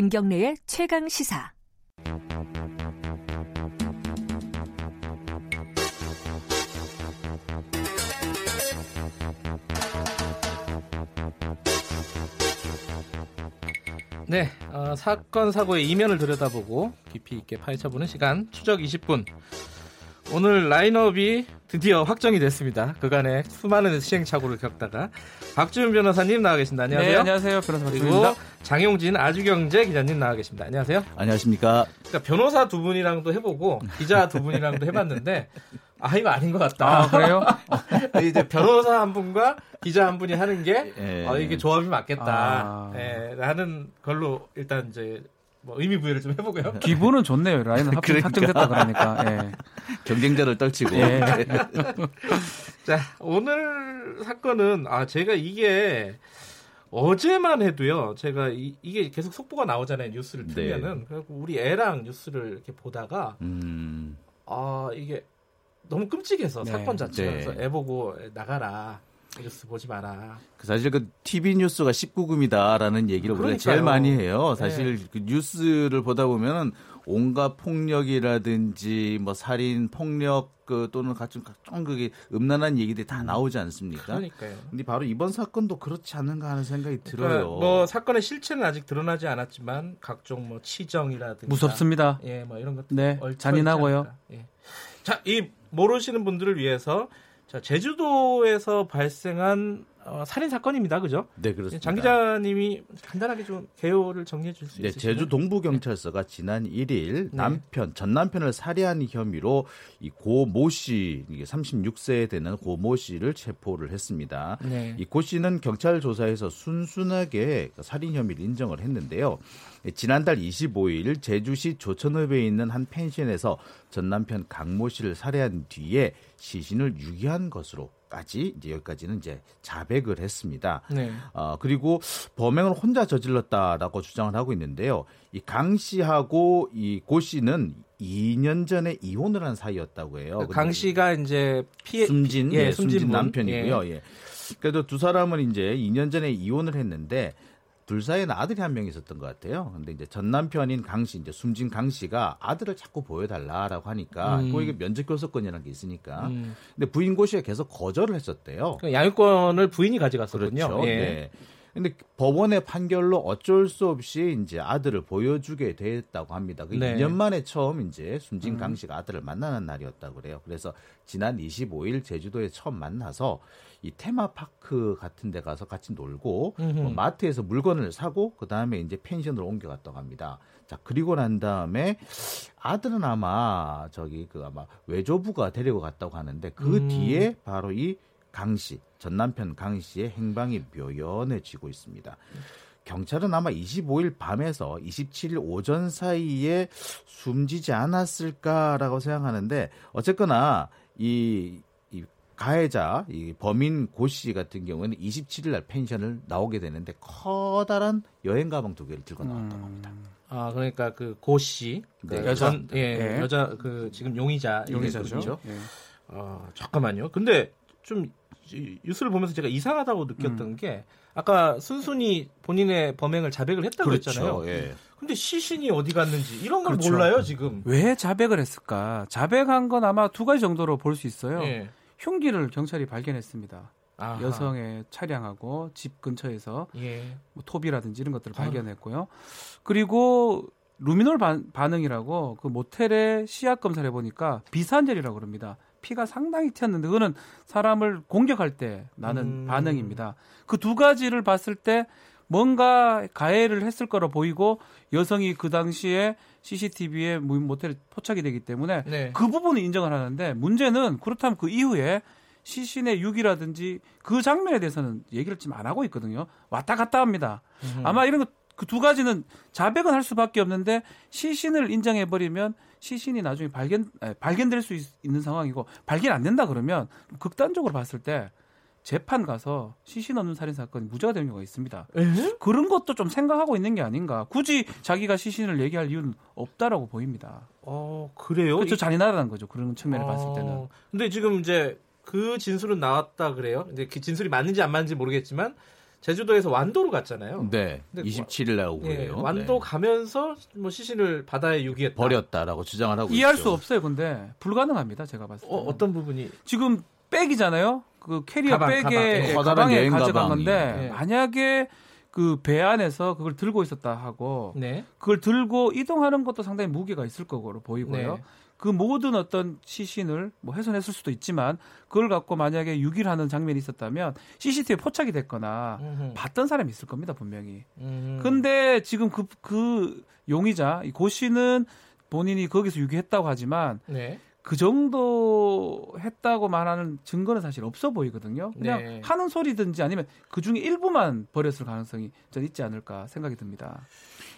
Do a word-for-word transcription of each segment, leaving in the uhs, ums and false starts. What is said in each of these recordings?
김경래의 최강 시사. 네, 어, 사건 사고의 이면을 들여다보고 깊이 있게 파헤쳐보는 시간 추적 이십 분. 오늘 라인업이 드디어 확정이 됐습니다. 그간에 수많은 시행착오를 겪다가 박주현 변호사님 나와 계십니다. 안녕하세요. 네, 안녕하세요. 변호사 박주현입니다. 장용진 아주경제 기자님 나와 계십니다. 안녕하세요. 안녕하십니까. 그러니까 변호사 두 분이랑도 해보고 기자 두 분이랑도 해봤는데 아 이거 아닌 것 같다. 아, 그래요? 이제 변호사 한 분과 기자 한 분이 하는 게 예. 어, 이게 조합이 맞겠다. 아... 예, 라는 걸로 일단 이제 뭐 의미 부여를 좀 해보고요. 기분은 좋네요. 라인은 합, 그러니까. 확정됐다 그러니까 예. 경쟁자를 떨치고. 예. 자 오늘 사건은 아 제가 이게 어제만 해도요. 제가 이, 이게 계속 속보가 나오잖아요. 뉴스를 틀면은 네. 우리 애랑 뉴스를 이렇게 보다가 음... 아 이게 너무 끔찍해서 네, 사건 자체가. 네. 그래서 애 보고 나가라. 뉴스 보지 마라. 그 사실 그 티비 뉴스가 십구 금이다라는 얘기를 우리가 제일 많이 해요. 사실 네. 그 뉴스를 보다 보면 온갖 폭력이라든지 뭐 살인, 폭력 그 또는 각종 각종 그게 음란한 얘기들이 다 나오지 않습니까? 그러니까요. 근데 바로 이번 사건도 그렇지 않은가 하는 생각이 들어요. 그러니까 뭐 사건의 실체는 아직 드러나지 않았지만 각종 뭐 치정이라든지 무섭습니다. 예, 뭐 이런 것들. 네, 잔인하고요. 예. 자, 이 모르시는 분들을 위해서 자 제주도에서 발생한 어, 살인 사건입니다, 그죠? 네, 그렇습니다. 장 기자님이 간단하게 좀 개요를 정리해 주실 수 네, 있으세요? 제주 동부 경찰서가 지난 일 일 네. 남편 전 남편을 살해한 혐의로 이 고 모 씨, 서른여섯 세에 되는 고 모 씨를 체포를 했습니다. 네. 이 고 씨는 경찰 조사에서 순순하게 살인 혐의를 인정을 했는데요. 지난달 이십오 일 제주시 조천읍에 있는 한 펜션에서 전 남편 강모 씨를 살해한 뒤에 시신을 유기한 것으로까지 이제 여기까지는 이제 자백을 했습니다. 네. 어, 그리고 범행을 혼자 저질렀다라고 주장을 하고 있는데요. 이 강 씨하고 이 고 씨는 이 년 전에 이혼을 한 사이였다고 해요. 강 씨가 이제 피해, 숨진, 예, 숨진, 숨진 남편이고요. 예. 예. 그래도 두 사람은 이제 이 년 전에 이혼을 했는데. 둘 사이에는 아들이 한 명 있었던 것 같아요. 근데 이제 전 남편인 강 씨, 이제 숨진 강 씨가 아들을 자꾸 보여달라라고 하니까, 음. 또 이게 면제교섭권이라는 게 있으니까. 음. 근데 부인 고 씨가 계속 거절을 했었대요. 양육권을 부인이 가져갔었군요. 그렇죠. 예. 네. 근데 법원의 판결로 어쩔 수 없이 이제 아들을 보여주게 됐다고 합니다. 그 네. 이 년 만에 처음 이제 숨진 음. 강 씨가 아들을 만나는 날이었다고 그래요. 그래서 지난 이십오 일 제주도에 처음 만나서 이 테마파크 같은 데 가서 같이 놀고 뭐 마트에서 물건을 사고 그다음에 이제 펜션으로 옮겨갔다고 합니다. 자, 그리고 난 다음에 아들은 아마 저기 그 아마 외조부가 데리고 갔다고 하는데 그 음. 뒤에 바로 이 강 씨, 전 남편 강 씨의 행방이 묘연해지고 있습니다. 경찰은 아마 이십오 일 밤에서 이십칠 일 오전 사이에 숨지지 않았을까라고 생각하는데 어쨌거나 이, 이 가해자, 이 범인 고 씨 같은 경우에는 이십칠 일 날 펜션을 나오게 되는데 커다란 여행 가방 두 개를 들고 나왔다고 합니다. 음. 아 그러니까 그 고 씨, 그 네, 여자, 전, 예, 네. 여자 그 지금 용의자, 용의자죠. 예. 어, 잠깐만요. 근데 좀 뉴스를 보면서 제가 이상하다고 느꼈던 음. 게 아까 순순히 본인의 범행을 자백을 했다고 그렇죠, 했잖아요. 예. 근데 시신이 어디 갔는지 이런 걸 그렇죠. 몰라요 지금. 왜 자백을 했을까? 자백한 건 아마 두 가지 정도로 볼 수 있어요. 예. 흉기를 경찰이 발견했습니다. 아하. 여성의 차량하고 집 근처에서 예. 뭐 톱이라든지 이런 것들을 아. 발견했고요. 그리고 루미놀 반, 반응이라고 그 모텔에 시약 검사를 해보니까 비산jel이라고 그럽니다. 피가 상당히 튀었는데 그거는 사람을 공격할 때 나는 음. 반응입니다. 그 두 가지를 봤을 때 뭔가 가해를 했을 거로 보이고 여성이 그 당시에 씨씨티비에 모텔에 포착이 되기 때문에 네. 그 부분은 인정을 하는데 문제는 그렇다면 그 이후에 시신의 유기라든지 그 장면에 대해서는 얘기를 지금 안 하고 있거든요. 왔다 갔다 합니다. 음. 아마 이런 그 두 가지는 자백은 할 수밖에 없는데 시신을 인정해버리면 시신이 나중에 발견, 발견될 수 있, 있는 상황이고 발견 안 된다 그러면 극단적으로 봤을 때 재판 가서 시신 없는 살인 사건이 무죄가 되는 경우가 있습니다. 에이? 그런 것도 좀 생각하고 있는 게 아닌가. 굳이 자기가 시신을 얘기할 이유는 없다라고 보입니다. 어, 그래요? 그렇죠. 잔인하다는 거죠. 그런 측면을 어... 봤을 때는. 근데 지금 이제 그 진술은 나왔다 그래요. 이제 그 진술이 맞는지 안 맞는지 모르겠지만 제주도에서 완도로 갔잖아요. 네. 이십칠 일 날 오고 그래요. 예, 완도 네. 가면서 뭐 시신을 바다에 유기했다. 버렸다라고 주장을 하고 이해할 있죠. 수 없어요. 근데 불가능합니다. 제가 봤을 때. 어, 어떤 부분이 지금 백이잖아요. 그 캐리어 가방, 백에 가방. 네, 가방에 가져간 건데 예. 만약에 그 배 안에서 그걸 들고 있었다 하고 네. 그걸 들고 이동하는 것도 상당히 무게가 있을 거로 보이고요. 네. 그 모든 어떤 시신을 뭐 훼손했을 수도 있지만 그걸 갖고 만약에 유기를 하는 장면이 있었다면 씨씨티비에 포착이 됐거나 음흠. 봤던 사람이 있을 겁니다. 분명히. 음. 근데 지금 그, 그 용의자 고 씨는 본인이 거기서 유기했다고 하지만 네. 그 정도 했다고 말하는 증거는 사실 없어 보이거든요. 그냥 네. 하는 소리든지 아니면 그중에 일부만 버렸을 가능성이 전 있지 않을까 생각이 듭니다.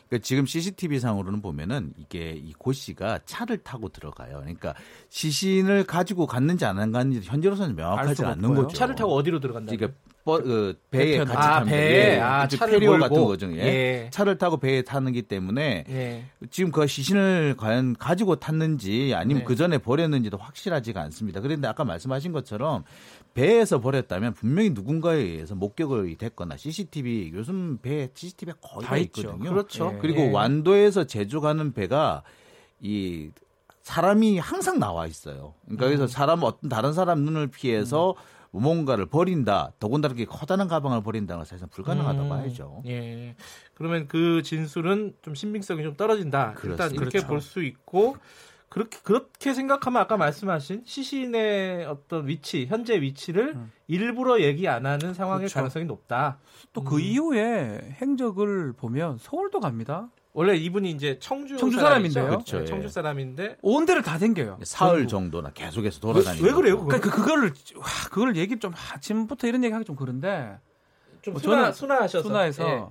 그러니까 지금 씨씨티비상으로는 보면은 이게 이 고 씨가 차를 타고 들어가요. 그러니까 시신을 가지고 갔는지 안 갔는지 현재로서는 명확하지 않는 없고요. 거죠. 차를 타고 어디로 들어간다고요? 그러니까 버, 그 배에 같이 아, 타는 배에 예. 아, 차를 캐리어 같은 거죠. 예. 예. 차를 타고 배에 타는기 때문에 예. 지금 그 시신을 과연 가지고 탔는지 아니면 예. 그 전에 버렸는지도 확실하지가 않습니다. 그런데 아까 말씀하신 것처럼 배에서 버렸다면 분명히 누군가에 의해서 목격이 됐거나 씨씨티비 요즘 배에 씨씨티비가 거의 다 있거든요. 있죠. 그렇죠. 예. 그리고 예. 완도에서 제주 가는 배가 이 사람이 항상 나와 있어요. 그러니까 음. 그래서 사람 어떤 다른 사람 눈을 피해서 음. 뭔가를 버린다, 더군다나 이렇게 커다란 가방을 버린다는 것은 사실상 불가능하다고 봐야죠. 음, 예. 그러면 그 진술은 좀 신빙성이 좀 떨어진다. 그렇습니다. 일단 이렇게 그렇죠. 볼 수 있고 그렇게 그렇게 생각하면 아까 말씀하신 시신의 어떤 위치, 현재 위치를 음. 일부러 얘기 안 하는 상황일 그렇죠. 가능성이 높다. 또 그 음. 이후에 행적을 보면 서울도 갑니다. 원래 이분이 이제 청주, 청주 사람인데요. 그렇죠, 네, 청주 예. 사람인데 온 데를 다 댕겨요. 사흘 정도나 계속해서 돌아다니고. 왜, 왜 그래요? 그러니까 그거를 와, 그걸 얘기 좀 아침부터 이런 얘기하기 좀 그런데 좀 뭐 순화, 순화하셔서 순화해서 예.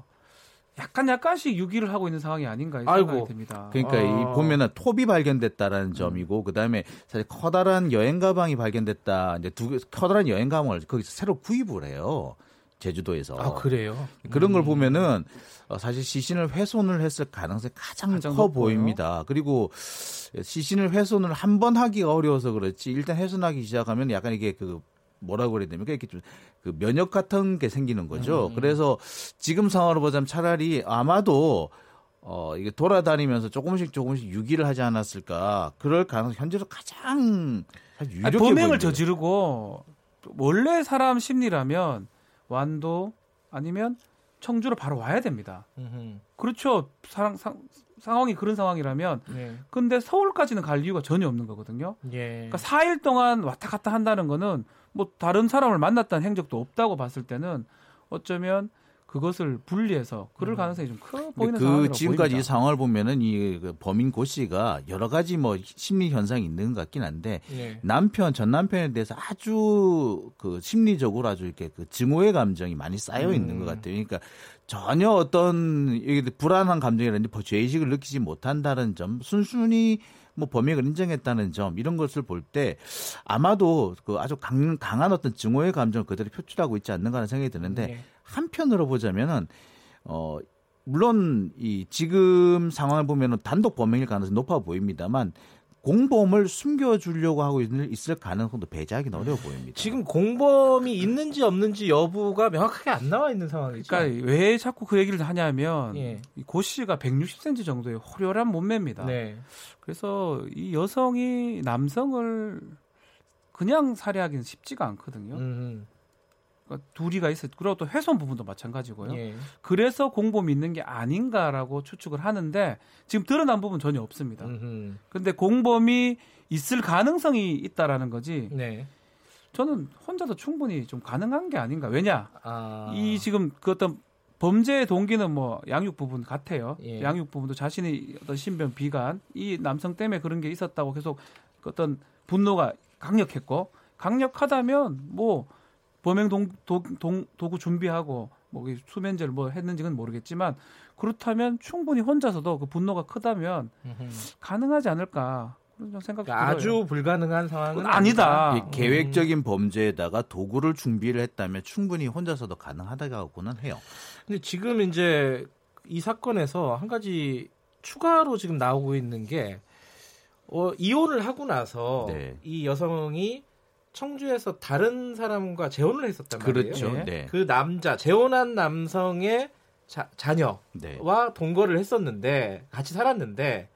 약간 약간씩 유기를 하고 있는 상황이 아닌가 생각이 아이고. 듭니다. 그러니까 아. 이 보면은 톱이 발견됐다라는 음. 점이고 그다음에 사실 커다란 여행 가방이 발견됐다. 이제 두 커다란 여행 가방을 거기서 새로 구입을 해요. 제주도에서. 아, 그래요? 그런 걸 음. 보면은 사실 시신을 훼손을 했을 가능성이 가장, 가장 커 높고요. 보입니다. 그리고 시신을 훼손을 한 번 하기가 어려워서 그렇지 일단 훼손하기 시작하면 약간 이게 그 뭐라고 그래야 됩니까? 이렇게 좀 그 면역 같은 게 생기는 거죠. 음. 그래서 지금 상황으로 보자면 차라리 아마도 어, 이게 돌아다니면서 조금씩 조금씩 유기를 하지 않았을까. 그럴 가능성이 현재로 가장 유력해 보입니다. 범행을 저지르고 원래 사람 심리라면 완도 아니면 청주로 바로 와야 됩니다. 음흠. 그렇죠. 상, 상, 상황이 그런 상황이라면. 예. 근데 서울까지는 갈 이유가 전혀 없는 거거든요. 예. 그러니까 사 일 동안 왔다 갔다 한다는 거는 뭐 다른 사람을 만났다는 행적도 없다고 봤을 때는 어쩌면 그것을 분리해서 그럴 가능성이 좀 커 보이는 그 상황이라고 지금까지 보입니다. 이 상황을 보면은 이 범인 고 씨가 여러 가지 뭐 심리 현상이 있는 것 같긴 한데 네. 남편 전 남편에 대해서 아주 그 심리적으로 아주 이렇게 그 증오의 감정이 많이 쌓여 있는 음. 것 같아요. 그러니까 전혀 어떤 불안한 감정이라든지 죄의식을 느끼지 못한다는 점, 순순히 뭐 범행을 인정했다는 점 이런 것을 볼 때 아마도 그 아주 강, 강한 어떤 증오의 감정을 그대로 표출하고 있지 않는가 하는 생각이 드는데. 네. 한편으로 보자면은 어 물론 이 지금 상황을 보면은 단독 범행일 가능성이 높아 보입니다만 공범을 숨겨주려고 하고 있을 가능성도 배제하기는 어려워 보입니다. 지금 공범이 있는지 없는지 여부가 명확하게 안 나와 있는 상황이죠. 그러니까 왜 자꾸 그 얘기를 하냐면 예. 고 씨가 백육십 센티미터 정도의 호려한 몸매입니다. 네. 그래서 이 여성이 남성을 그냥 살해하기는 쉽지가 않거든요. 음. 둘이가 있었고 그리고 또 훼손 부분도 마찬가지고요. 예. 그래서 공범이 있는 게 아닌가라고 추측을 하는데 지금 드러난 부분 전혀 없습니다. 그런데 공범이 있을 가능성이 있다라는 거지. 네. 저는 혼자서 충분히 좀 가능한 게 아닌가. 왜냐 아... 이 지금 그 어떤 범죄의 동기는 뭐 양육 부분 같아요. 예. 양육 부분도 자신의 어떤 신변 비관 이 남성 때문에 그런 게 있었다고 계속 어떤 분노가 강력했고 강력하다면 뭐. 범행 동, 도, 동, 도구 준비하고 뭐 수면제를 뭐 했는지는 모르겠지만 그렇다면 충분히 혼자서도 그 분노가 크다면 음흠. 가능하지 않을까 그런 생각이 들어요. 아주 불가능한 상황은 아니다. 아니다. 계획적인 범죄에다가 도구를 준비를 했다면 충분히 혼자서도 가능하다고는 해요. 근데 지금 이제 이 사건에서 한 가지 추가로 지금 나오고 있는 게 어, 이혼을 하고 나서 네. 이 여성이 청주에서 다른 사람과 재혼을 했었단 말이에요. 그렇죠. 네. 네. 그 남자, 재혼한 남성의 자, 자녀와 네. 동거를 했었는데 같이 살았는데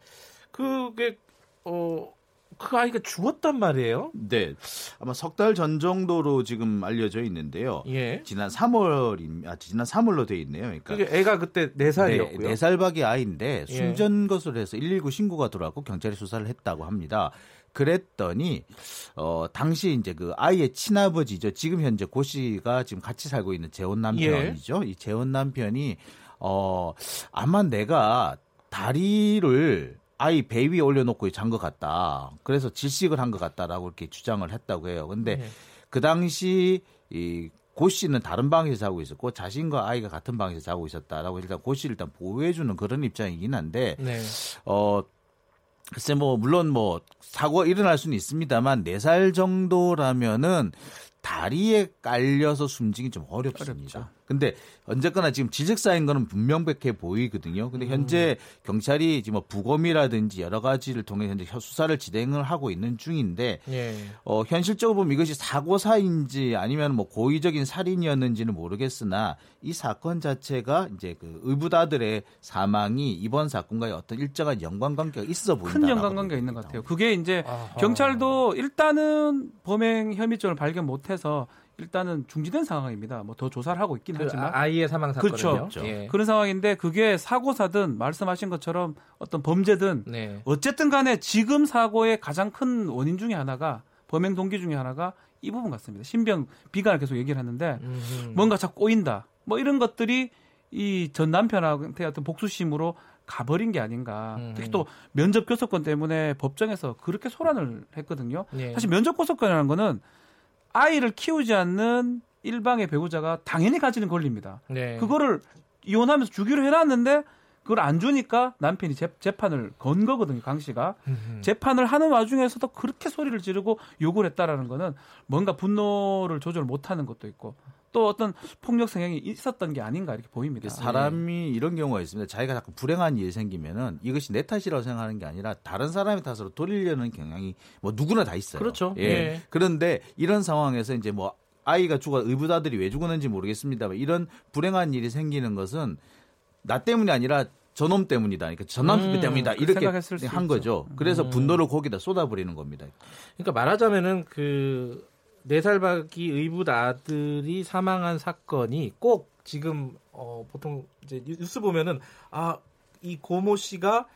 그게 어, 그 아이가 죽었단 말이에요. 네, 아마 석 달 전 정도로 지금 알려져 있는데요. 예. 지난 삼월, 아, 지난 삼월로 돼 있네요. 그러니까 그게 애가 그때 네 살이었고요. 네, 네 살박이 아이인데 숨진 것으로 해서 일일구 신고가 들어왔고 경찰이 수사를 했다고 합니다. 그랬더니 어, 당시 이제 그 아이의 친아버지죠. 지금 현재 고 씨가 지금 같이 살고 있는 재혼 남편이죠. 예. 이 재혼 남편이 어, 아마 내가 다리를 아이 배 위에 올려놓고 잔 것 같다. 그래서 질식을 한 것 같다라고 이렇게 주장을 했다고 해요. 근데 네. 그 당시 이 고 씨는 다른 방에서 자고 있었고 자신과 아이가 같은 방에서 자고 있었다라고 일단 고 씨를 일단 보호해주는 그런 입장이긴 한데, 네. 어, 글쎄 뭐 물론 뭐 사고가 일어날 수는 있습니다만 네 살 정도라면은 다리에 깔려서 숨지기 좀 어렵습니다. 어렵죠. 근데 언제거나 지금 질식 쌓인 거는 분명백해 보이거든요. 근데 현재 음. 경찰이 지금 부검이라든지 여러 가지를 통해 현재 수사를 진행을 하고 있는 중인데 예. 어, 현실적으로 보면 이것이 사고사인지 아니면 뭐 고의적인 살인이었는지는 모르겠으나 이 사건 자체가 이제 그 의붓아들의 사망이 이번 사건과의 어떤 일정한 연관관계가 있어 보인다. 큰 연관관계가 있는 것 같아요. 그게 이제 아하. 경찰도 일단은 범행 혐의점을 발견 못해서. 일단은 중지된 상황입니다. 뭐 더 조사를 하고 있긴 그 하지만 아이의 사망 사건이요. 그렇죠. 예. 그런 상황인데 그게 사고사든 말씀하신 것처럼 어떤 범죄든 네. 어쨌든 간에 지금 사고의 가장 큰 원인 중에 하나가 범행 동기 중에 하나가 이 부분 같습니다. 신병 비관을 계속 얘기를 하는데 음흠. 뭔가 자꾸 꼬인다. 뭐 이런 것들이 이 전 남편한테 어떤 복수심으로 가버린 게 아닌가. 음. 특히 또 면접 교섭권 때문에 법정에서 그렇게 소란을 했거든요. 예. 사실 면접 교섭권이라는 거는 아이를 키우지 않는 일방의 배우자가 당연히 가지는 권리입니다. 네. 그거를 이혼하면서 주기로 해놨는데 그걸 안 주니까 남편이 재, 재판을 건 거거든요. 강 씨가. 음흠. 재판을 하는 와중에서도 그렇게 소리를 지르고 욕을 했다라는 거는 뭔가 분노를 조절 못하는 것도 있고 또 어떤 폭력 성향이 있었던 게 아닌가 이렇게 보입니다. 사람이 이런 경우가 있습니다. 자기가 자꾸 불행한 일이 생기면은 이것이 내 탓이라고 생각하는 게 아니라 다른 사람의 탓으로 돌리려는 경향이 뭐 누구나 다 있어요. 그렇죠. 예. 예. 그런데 이런 상황에서 이제 뭐 아이가 죽어 의붓아들이 왜 죽었는지 모르겠습니다만 이런 불행한 일이 생기는 것은 나 때문이 아니라 저놈 때문이다. 그러니까 전남편 음, 때문이다. 이렇게 한 거죠. 있죠. 그래서 음. 분노를 거기다 쏟아버리는 겁니다. 그러니까 말하자면은 그 네 살박이 의붓 아들이 사망한 사건이 꼭 지금 어, 보통 이제 뉴스 보면은 아, 이 고모 씨가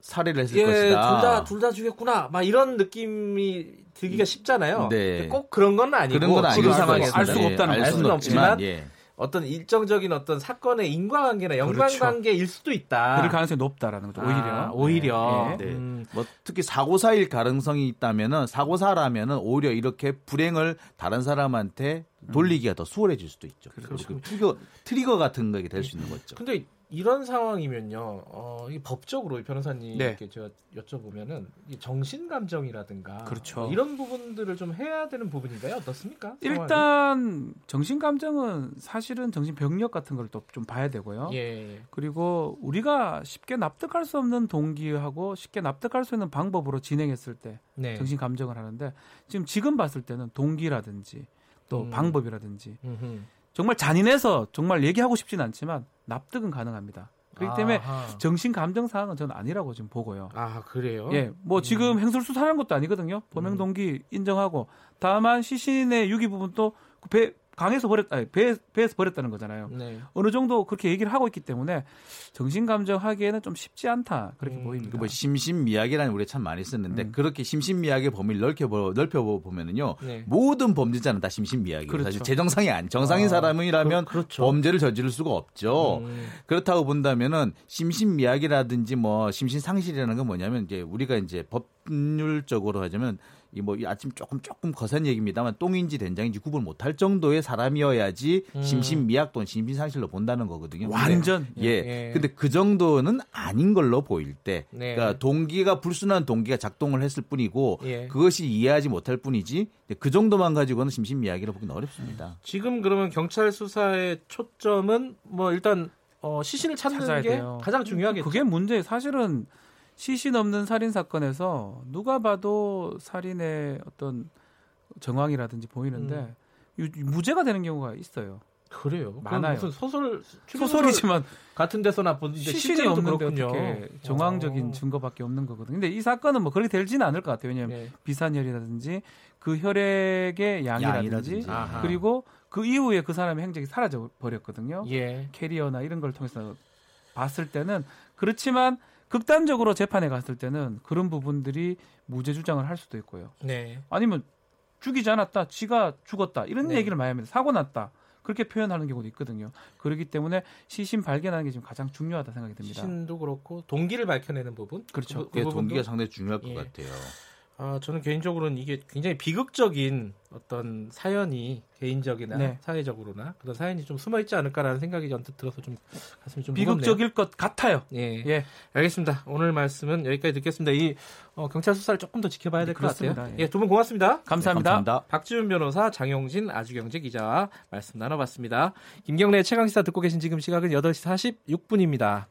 살해를 했을 예, 것이다. 둘 다 둘 다 죽였구나. 막 이런 느낌이 들기가 쉽잖아요. 네. 꼭 그런 건 아니고 그런 건 지금 상황에서 알 수가 없다는 예, 알 수는 없지만 예. 어떤 일정적인 어떤 사건의 인과관계나 연관관계일 그렇죠. 수도 있다. 그럴 가능성이 높다라는 거죠. 오히려. 아, 오히려. 네. 네. 음. 뭐 특히 사고사일 가능성이 있다면은 사고사라면은 오히려 이렇게 불행을 다른 사람한테 돌리기가 음. 더 수월해질 수도 있죠. 그렇죠. 그 트리거, 트리거 같은 게 될 수 있는 거죠. 근데 이런 상황이면요, 어, 이 법적으로 변호사님께 네. 제가 여쭤보면은 이 정신 감정이라든가 그렇죠. 뭐 이런 부분들을 좀 해야 되는 부분인가요? 어떻습니까? 일단 상황이? 정신 감정은 사실은 정신 병력 같은 걸 또 좀 봐야 되고요. 예. 그리고 우리가 쉽게 납득할 수 없는 동기하고 쉽게 납득할 수 있는 방법으로 진행했을 때 네. 정신 감정을 하는데 지금 지금 봤을 때는 동기라든지 또 음. 방법이라든지. 음흠. 정말 잔인해서 정말 얘기하고 싶진 않지만 납득은 가능합니다. 그렇기 때문에 아하. 정신 감정 사항은 저는 아니라고 지금 보고요. 아 그래요? 예, 뭐 음. 지금 행설 수사하는 것도 아니거든요. 범행 동기 인정하고 다만 시신의 유기 부분도 배 강에서 버렸, 아니, 배, 배에서 버렸다는 거잖아요. 네. 어느 정도 그렇게 얘기를 하고 있기 때문에 정신 감정 하기에는 좀 쉽지 않다 그렇게 음. 보입니다. 뭐 심신미약이라는 우리 참 많이 쓰는데 음. 그렇게 심신미약의 범위를 넓혀 넓혀 보면은요 네. 모든 범죄자는 다 심신미약이에요. 그렇죠. 사실 제 정상이 아니 정상인 아, 사람이라면 그, 그렇죠. 범죄를 저지를 수가 없죠. 음. 그렇다고 본다면은 심신미약이라든지 뭐 심신상실이라는 건 뭐냐면 이제 우리가 이제 법률적으로 하자면. 이 뭐 아침 조금 조금 거센 얘기입니다만 똥인지 된장인지 구분 못할 정도의 사람이어야지 음. 심신미약 또는 심신상실로 본다는 거거든요. 완전 근데, 예. 예. 예. 근데 그 정도는 아닌 걸로 보일 때, 네. 그러니까 동기가 불순한 동기가 작동을 했을 뿐이고 예. 그것이 이해하지 못할 뿐이지 그 정도만 가지고는 심신미약이라 보기는 어렵습니다. 지금 그러면 경찰 수사의 초점은 뭐 일단 어, 시신을 찾는 게 돼요. 가장 중요하겠죠. 그게 문제. 사실은. 시신 없는 살인 사건에서 누가 봐도 살인의 어떤 정황이라든지 보이는데 음. 무죄가 되는 경우가 있어요. 그래요? 많아요. 무슨 소설 소설이지만 같은 데서나 보는데 실질이 없는데 어떻게 정황적인 오. 증거밖에 없는 거거든요. 근데 이 사건은 뭐 그렇게 되지는 않을 것 같아요. 왜냐하면 네. 비산혈이라든지 그 혈액의 양이라든지, 양이라든지. 그리고 그 이후에 그 사람의 행적이 사라져 버렸거든요. 예. 캐리어나 이런 걸 통해서 봤을 때는 그렇지만 극단적으로 재판에 갔을 때는 그런 부분들이 무죄 주장을 할 수도 있고요. 네. 아니면 죽이지 않았다, 지가 죽었다 이런 네. 얘기를 많이 합니다. 사고 났다. 그렇게 표현하는 경우도 있거든요. 그렇기 때문에 시신 발견하는 게 지금 가장 중요하다 생각이 듭니다. 시신도 그렇고 동기를 밝혀내는 부분, 그렇죠. 그, 그 동기가 상당히 중요할 예. 것 같아요. 아, 저는 개인적으로는 이게 굉장히 비극적인 어떤 사연이 개인적이나 네. 사회적으로나 그런 사연이 좀 숨어 있지 않을까라는 생각이 언뜻 들어서 좀 가슴이 좀 비극적일 무겁네요. 것 같아요. 예. 예, 알겠습니다. 오늘 말씀은 여기까지 듣겠습니다. 이 어, 경찰 수사를 조금 더 지켜봐야 될 것 같아요. 예, 예, 두 분 고맙습니다. 감사합니다. 네, 감사합니다. 박주현 변호사, 장용진 아주경제 기자와 말씀 나눠봤습니다. 김경래 최강시사 듣고 계신 지금 시각은 여덟 시 사십육 분입니다.